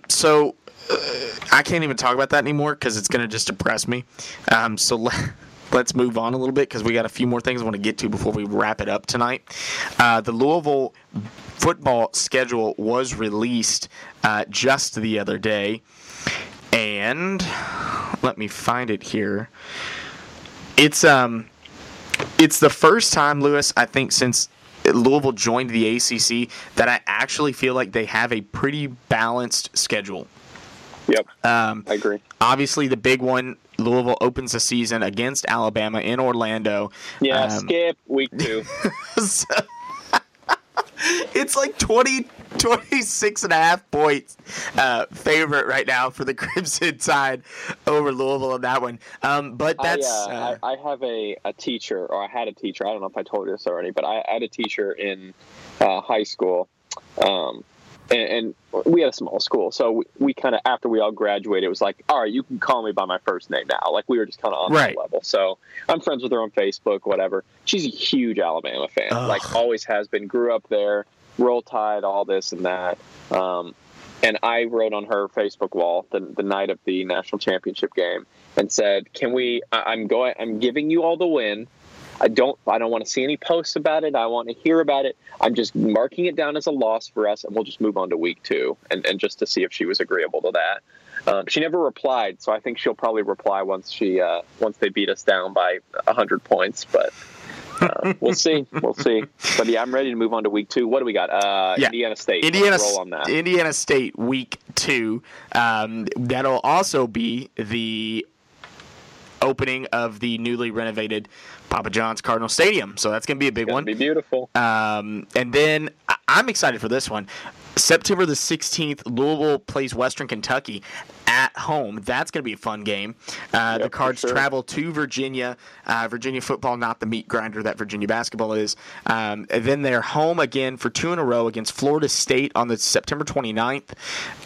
So I can't even talk about that anymore because it's gonna just depress me. So let's move on a little bit because we got a few more things I want to get to before we wrap it up tonight. The Louisville football schedule was released just the other day, and let me find it here. It's the first time, Lewis, I think, since Louisville joined the ACC that I actually feel like they have a pretty balanced schedule. Yep, I agree. Obviously, the big one, Louisville opens the season against Alabama in Orlando. Yeah, skip week two. So, it's like 26.5 points favorite right now for the Crimson Tide over Louisville on that one. But that's I have a teacher, or I had a teacher. I don't know if I told you this already, but I had a teacher in high school, and we had a small school, so we kind of, after we all graduated, it was like, all right, you can call me by my first name now. Like, we were just kind of on that level. So I'm friends with her on Facebook, whatever. She's a huge Alabama fan. Ugh. Like, always has been, grew up there, Roll Tide, all this and that. And I wrote on her Facebook wall the night of the national championship game and said, can we, I'm giving you all the win. I don't want to see any posts about it. I want to hear about it. I'm just marking it down as a loss for us, and we'll just move on to week two, and just to see if she was agreeable to that. She never replied, so I think she'll probably reply once they beat us down by 100 points. But we'll see. But yeah, I'm ready to move on to week two. What do we got? Indiana State. Roll on that. Indiana State week two. That'll also be the opening of the newly renovated Papa John's Cardinal Stadium. So that's going to be a big one. It's going to be beautiful. And then I'm excited for this one. September the 16th, Louisville plays Western Kentucky at home. That's going to be a fun game. The Cards travel to Virginia. Virginia football, not the meat grinder that Virginia basketball is. And then they're home again for two in a row against Florida State on the September 29th.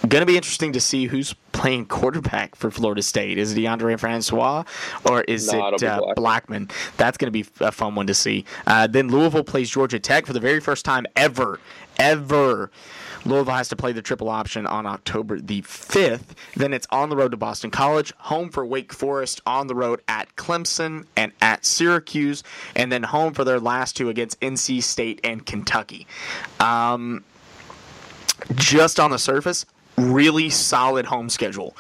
Going to be interesting to see who's playing quarterback for Florida State. Is it DeAndre Francois or is it Blackman? That's going to be a fun one to see. Then Louisville plays Georgia Tech for the very first time ever. Louisville has to play the triple option on October the 5th. Then it's on the road to Boston College, home for Wake Forest, on the road at Clemson and at Syracuse, and then home for their last two against NC State and Kentucky. Just on the surface, really solid home schedule.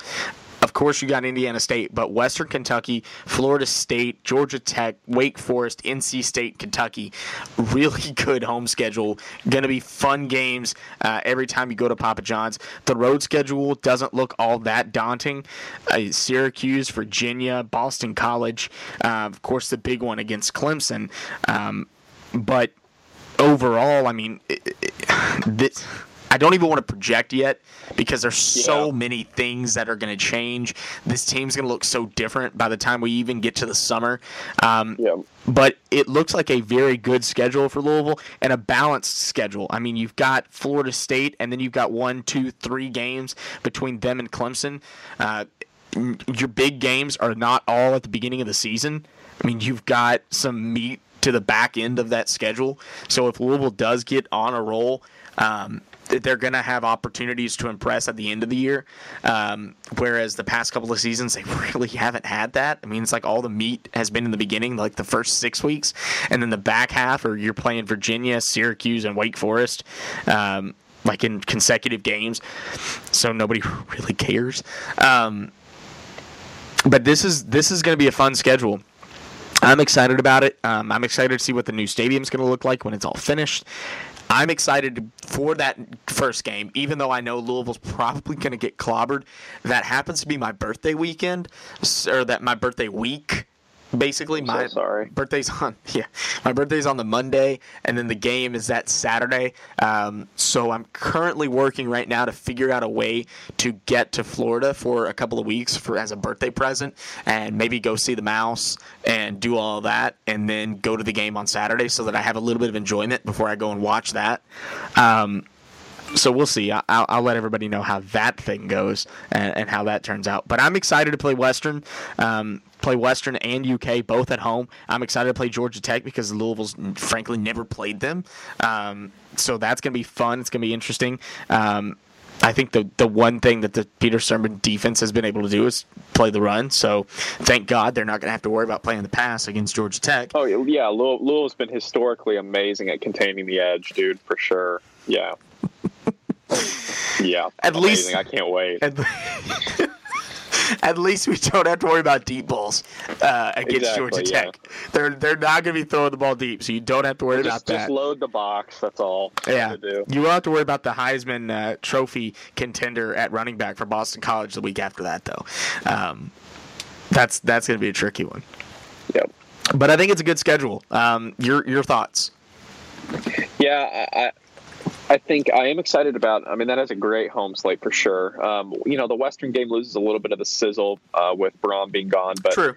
Of course, you got Indiana State, but Western Kentucky, Florida State, Georgia Tech, Wake Forest, NC State, Kentucky. Really good home schedule. Going to be fun games every time you go to Papa John's. The road schedule doesn't look all that daunting. Syracuse, Virginia, Boston College. Of course, the big one against Clemson. But overall, I mean, this... I don't even want to project yet because there's so many things that are going to change. This team's going to look so different by the time we even get to the summer. But it looks like a very good schedule for Louisville and a balanced schedule. I mean, you've got Florida State, and then you've got 1, 2, 3 games between them and Clemson. Your big games are not all at the beginning of the season. I mean, you've got some meat to the back end of that schedule. So if Louisville does get on a roll, they're going to have opportunities to impress at the end of the year, whereas the past couple of seasons they really haven't had that. I mean, it's like all the meat has been in the beginning, like the first 6 weeks, and then the back half, or you're playing Virginia, Syracuse, and Wake Forest, like in consecutive games, so nobody really cares. But this is going to be a fun schedule. I'm excited about it. I'm excited to see what the new stadium's going to look like when it's all finished. I'm excited for that first game, even though I know Louisville's probably going to get clobbered. That happens to be my birthday weekend, or that my birthday week, basically. My birthday's on the Monday, and then the game is that Saturday. So I'm currently working right now to figure out a way to get to Florida for a couple of weeks as a birthday present, and maybe go see the Mouse and do all that, and then go to the game on Saturday so that I have a little bit of enjoyment before I go and watch that. So we'll see. I'll let everybody know how that thing goes and how that turns out. But I'm excited to play Western. Play Western and UK both at home. I'm excited to play Georgia Tech because Louisville's frankly never played them. So that's going to be fun. It's going to be interesting. I think the one thing that the Peter Sermon defense has been able to do is play the run. So thank God they're not going to have to worry about playing the pass against Georgia Tech. Oh, yeah. Louisville's been historically amazing at containing the edge, dude, for sure. Yeah. Yeah. At amazing. Least. I can't wait. At least we don't have to worry about deep balls against Georgia Tech. Yeah. They're not going to be throwing the ball deep, so you don't have to worry about that. Just load the box. That's all. Yeah, do. You won't have to worry about the Heisman Trophy contender at running back for Boston College the week after that, though. That's going to be a tricky one. Yep. But I think it's a good schedule. Your thoughts? Yeah. I think I am excited about. I mean, that has a great home slate for sure. You know, the Western game loses a little bit of the sizzle with Braun being gone, but true.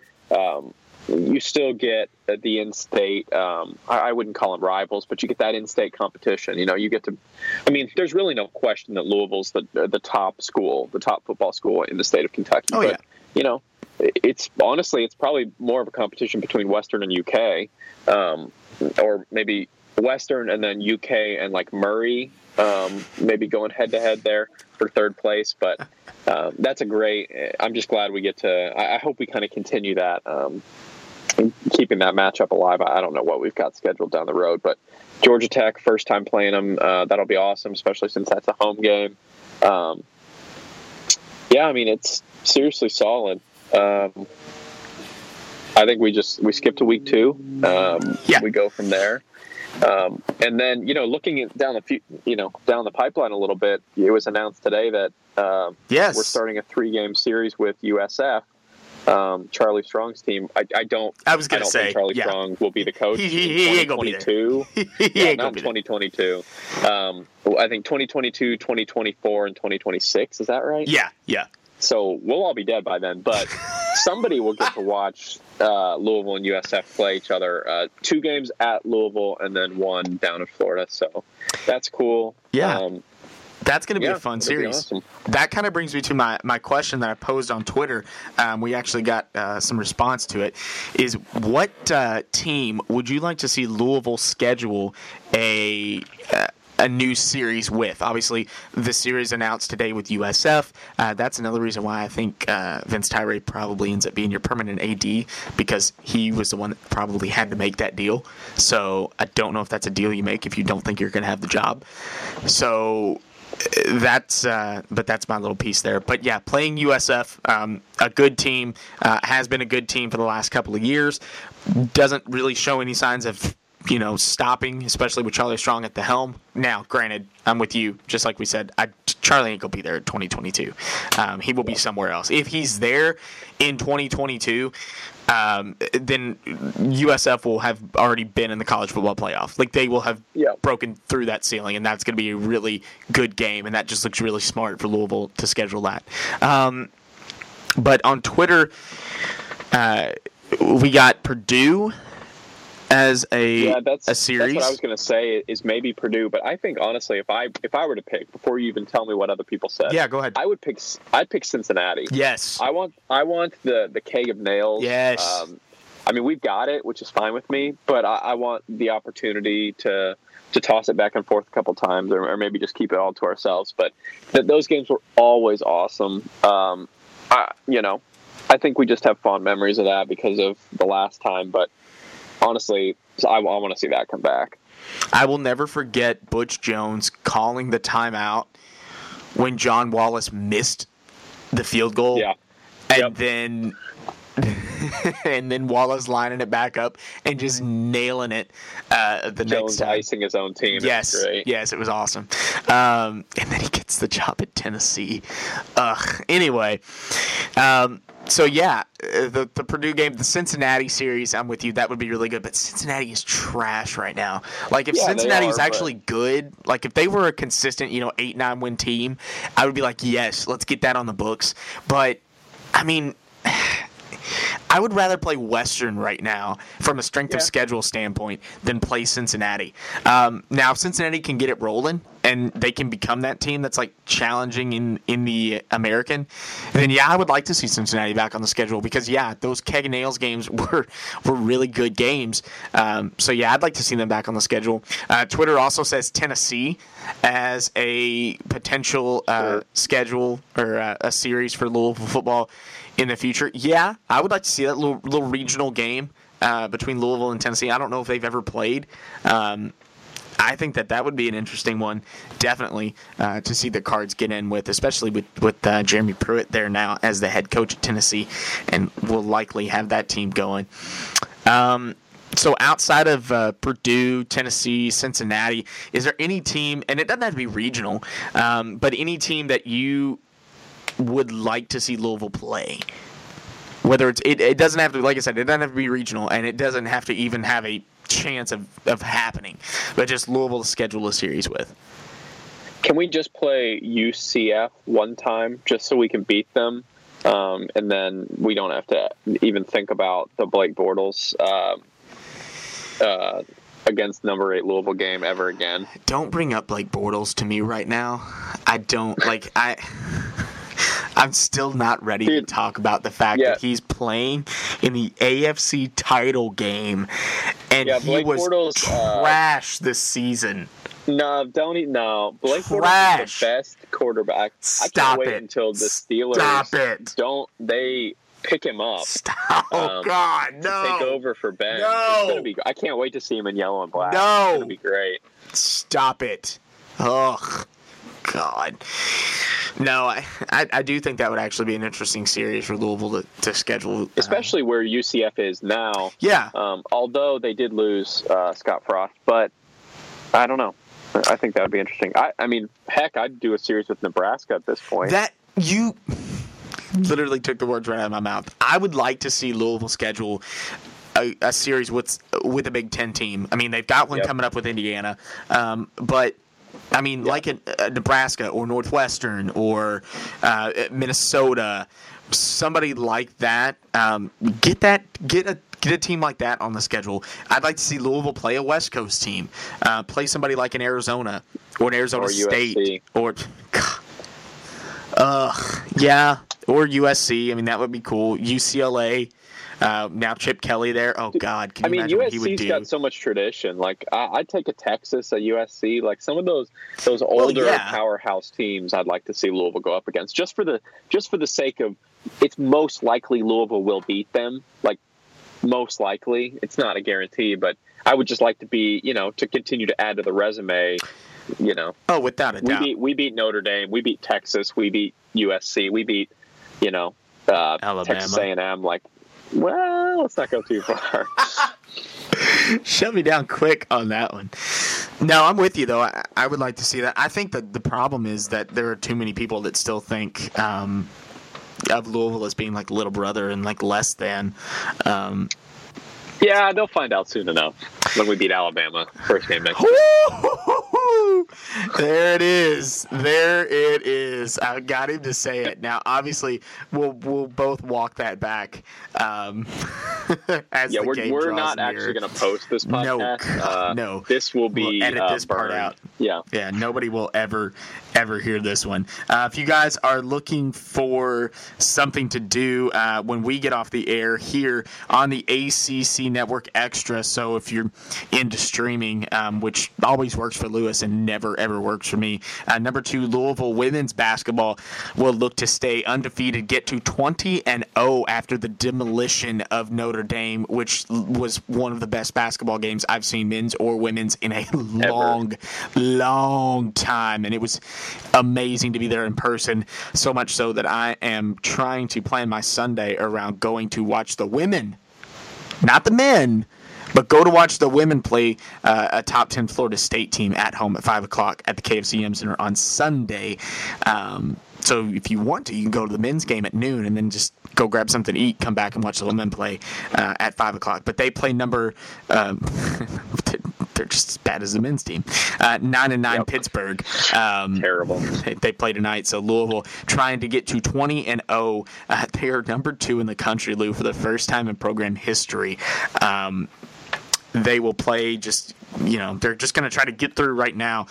You still get the in-state. I wouldn't call them rivals, but you get that in-state competition. You know, you get to. I mean, there's really no question that Louisville's the top school, the top football school in the state of Kentucky. Oh, but, yeah. You know, it's probably more of a competition between Western and UK, or maybe. Western and then UK and like Murray, maybe going head to head there for third place. But that's a great. I'm just glad we get to. I hope we kind of continue that, keeping that matchup alive. I don't know what we've got scheduled down the road, but Georgia Tech, first time playing them, that'll be awesome, especially since that's a home game. Yeah, I mean it's seriously solid. I think we skip to week 2. We go from there. And then, you know, looking at down the pipeline a little bit, it was announced today that we're starting a 3-game series with USF, Charlie Strong's team. I don't think Charlie Strong will be the coach. He ain't going to be there. Yeah, not 2022. I think 2022, 2024, and 2026. Is that right? Yeah, yeah. So we'll all be dead by then, but somebody will get to watch Louisville and USF play each other. 2 games at Louisville and then 1 down in Florida. So that's cool. Yeah. That's going to be a fun series. Awesome. That kind of brings me to my question that I posed on Twitter. We actually got some response to it. Is what team would you like to see Louisville schedule a new series with? Obviously, the series announced today with USF. That's another reason why I think Vince Tyree probably ends up being your permanent AD, because he was the one that probably had to make that deal. So I don't know if that's a deal you make if you don't think you're going to have the job. So that's but that's my little piece there. But yeah, playing USF, a good team, has been a good team for the last couple of years. Doesn't really show any signs of stopping, especially with Charlie Strong at the helm. Now, granted, I'm with you. Just like we said, Charlie ain't going to be there in 2022. He will be somewhere else. If he's there in 2022, then USF will have already been in the college football playoff. Like, they will have broken through that ceiling, and that's going to be a really good game, and that just looks really smart for Louisville to schedule that. But on Twitter, we got Purdue as a series. That's what I was going to say is maybe Purdue, but I think honestly, if I were to pick, before you even tell me what other people said, yeah, go ahead. I'd pick Cincinnati. Yes, I want the keg of nails. Yes, I mean we've got it, which is fine with me, but I want the opportunity to toss it back and forth a couple times, or maybe just keep it all to ourselves. But those games were always awesome. I think we just have fond memories of that because of the last time, but. Honestly, I want to see that come back. I will never forget Butch Jones calling the timeout when John Wallace missed the field goal. Yeah. And then Wallace lining it back up and just nailing it the Jones next time. Icing his own team. Yes, great. Yes, it was awesome. And then he gets the job at Tennessee. Anyway, so yeah, the Purdue game, the Cincinnati series, I'm with you. That would be really good. But Cincinnati is trash right now. Like if Cincinnati was actually good, like if they were a consistent, 8-9 win team, I would be like, yes, let's get that on the books. But I mean, I would rather play Western right now from a strength of schedule standpoint than play Cincinnati. Now, if Cincinnati can get it rolling and they can become that team that's like challenging in the American, then yeah, I would like to see Cincinnati back on the schedule because yeah, those keg and nails games were really good games. So yeah, I'd like to see them back on the schedule. Twitter also says Tennessee as a potential schedule or a series for Louisville football in the future. Yeah, I would like to see that little regional game between Louisville and Tennessee. I don't know if they've ever played. I think that would be an interesting one, definitely, to see the Cards get in with, especially with Jeremy Pruitt there now as the head coach at Tennessee, and will likely have that team going. So outside of Purdue, Tennessee, Cincinnati, is there any team, and it doesn't have to be regional, but any team that you would like to see Louisville play? Whether it doesn't have to, like I said, it doesn't have to be regional, and it doesn't have to even have a chance of happening, but just Louisville to schedule a series with. Can we just play UCF one time just so we can beat them, and then we don't have to even think about the Blake Bortles against number 8 Louisville game ever again? Don't bring up Blake Bortles to me right now. I don't like I. I'm still not ready to talk about the fact that he's playing in the AFC title game, and he was Bortles, trash this season. No, don't eat. No, Blake Bortles is the best quarterback. Until the Steelers don't pick him up. Stop. Oh God, no! To take over for Ben. No, it's gonna be, I can't wait to see him in yellow and black. No, it's gonna be great. Stop it. Ugh. God. No, I do think that would actually be an interesting series for Louisville to schedule. Especially where UCF is now. Yeah. Although they did lose Scott Frost, but I don't know. I think that would be interesting. I mean, heck, I'd do a series with Nebraska at this point. That you literally took the words right out of my mouth. I would like to see Louisville schedule a series with a Big Ten team. I mean, they've got one coming up with Indiana, but – I mean, like a Nebraska or Northwestern or Minnesota, somebody like that. Get a team like that on the schedule. I'd like to see Louisville play a West Coast team, play somebody like an Arizona or an Arizona State or or USC. I mean, that would be cool. UCLA. Now Chip Kelly there. Oh God, can you imagine what he would do? Got so much tradition. Like I'd take a Texas, a USC, like some of those older powerhouse teams. I'd like to see Louisville go up against just for the sake of it's most likely Louisville will beat them. Like most likely, it's not a guarantee, but I would just like to be to continue to add to the resume. Oh, without a doubt, we beat Notre Dame, we beat Texas, we beat USC, we beat Alabama. Texas A&M, like. Well, let's not go too far. Shut me down quick on that one. No, I'm with you, though. I would like to see that. I think that the problem is that there are too many people that still think of Louisville as being like little brother and like less than. Yeah, they'll find out soon enough when we beat Alabama first game next week. There it is. I got him to say it. Now, obviously, we'll both walk that back. As the game we're not near. Actually going to post this podcast. No. This will be we'll edit this part out. Yeah. Yeah. Nobody will ever hear this one. If you guys are looking for something to do when we get off the air here on the ACC Network Extra. So if you're into streaming, which always works for Lewis and never ever works for me, number 2 Louisville women's basketball will look to stay undefeated, get to 20-0 after the demolition of Notre Dame, which was one of the best basketball games I've seen, men's or women's, in a long time, and it was amazing to be there in person. So much so that I am trying to plan my Sunday around going to watch the women. Not the men, but go to watch the women play a top 10 Florida State team at home at 5 o'clock at the KFCM Center on Sunday. So if you want to, you can go to the men's game at noon and then just go grab something to eat, come back and watch the women play at 5 o'clock. But they play they're just as bad as the men's team. 9-9 Pittsburgh. Terrible. They play tonight. So Louisville trying to get to 20-0. They are number 2 in the country, Lou, for the first time in program history. they will play just, you know, they're just going to try to get through right now,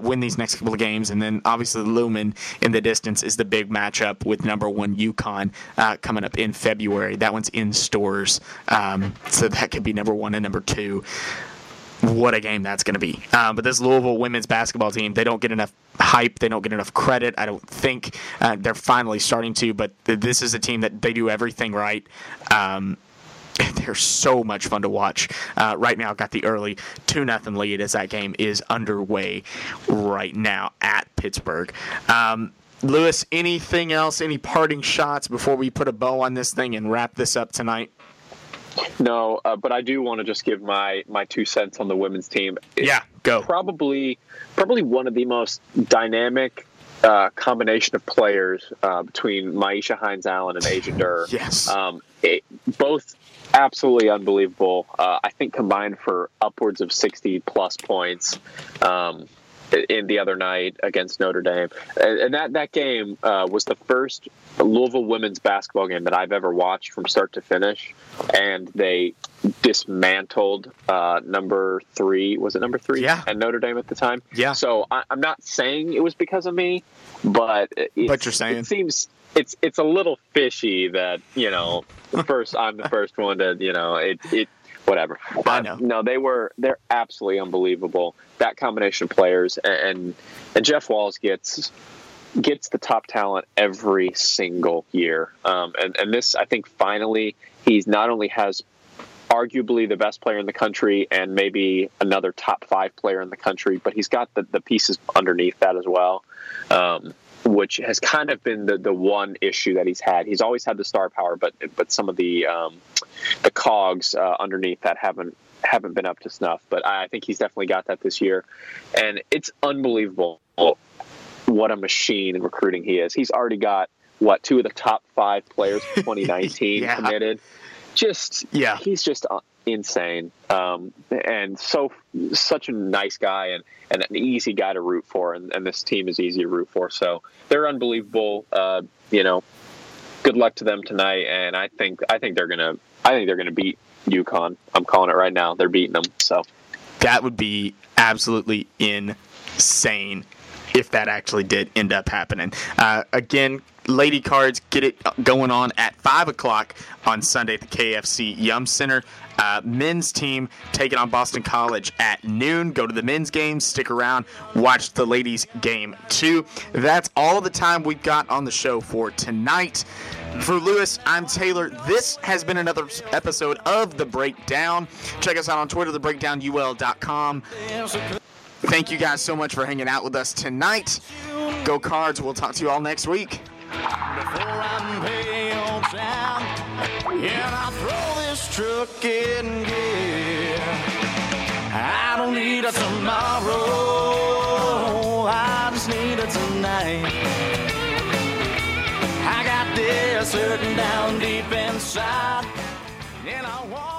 win these next couple of games. And then obviously looming in the distance is the big matchup with #1 UConn coming up in February. That one's in stores. So that could be #1 and #2. What a game that's going to be. But this Louisville women's basketball team, they don't get enough hype. They don't get enough credit. I don't think they're finally starting to, but this is a team that they do everything right. They're so much fun to watch. Right now, got the early 2-0 lead as that game is underway right now at Pittsburgh. Lewis, anything else, any parting shots before we put a bow on this thing and wrap this up tonight? No, but I do want to just give my 2 cents on the women's team. It's go. Probably one of the most dynamic combination of players between Myesha Hines-Allen and Aja Durr. Yes. Both absolutely unbelievable. I think combined for upwards of 60-plus points in the other night against Notre Dame. And that game was the first Louisville women's basketball game that I've ever watched from start to finish. And they dismantled #3. Was it #3? Yeah. At Notre Dame at the time? Yeah. So I'm not saying it was because of me, but you're saying. It seems it's a little fishy that, you know, first I'm the first one to, you know, it whatever. But I know. No, they're absolutely unbelievable. That combination of players and Jeff Walls gets the top talent every single year. And this, I think, finally, he's not only has arguably the best player in the country and maybe another top 5 player in the country, but he's got the pieces underneath that as well, which has kind of been the one issue that he's had. He's always had the star power, but some of the cogs underneath that haven't been up to snuff. But I think he's definitely got that this year, and it's unbelievable what a machine in recruiting he is. He's already got 2 of the top 5 players for 2019 committed. He's just insane, and such a nice guy and an easy guy to root for, and this team is easy to root for. So they're unbelievable. You know, good luck to them tonight, and I think they're gonna beat UConn. I'm calling it right now. They're beating them. So that would be absolutely insane if that actually did end up happening. Again, Lady Cards, get it going on at 5 o'clock on Sunday at the KFC Yum Center. Men's team taking on Boston College at noon. Go to the men's game, stick around, watch the ladies' game too. That's all the time we've got on the show for tonight. For Lewis, I'm Taylor. This has been another episode of The Breakdown. Check us out on Twitter, thebreakdownul.com. Thank you guys so much for hanging out with us tonight. Go Cards. We'll talk to you all next week. Before I'm paid on time, and I throw this truck in gear, I don't need a tomorrow, I just need a tonight. I got this hurting down deep inside, and I want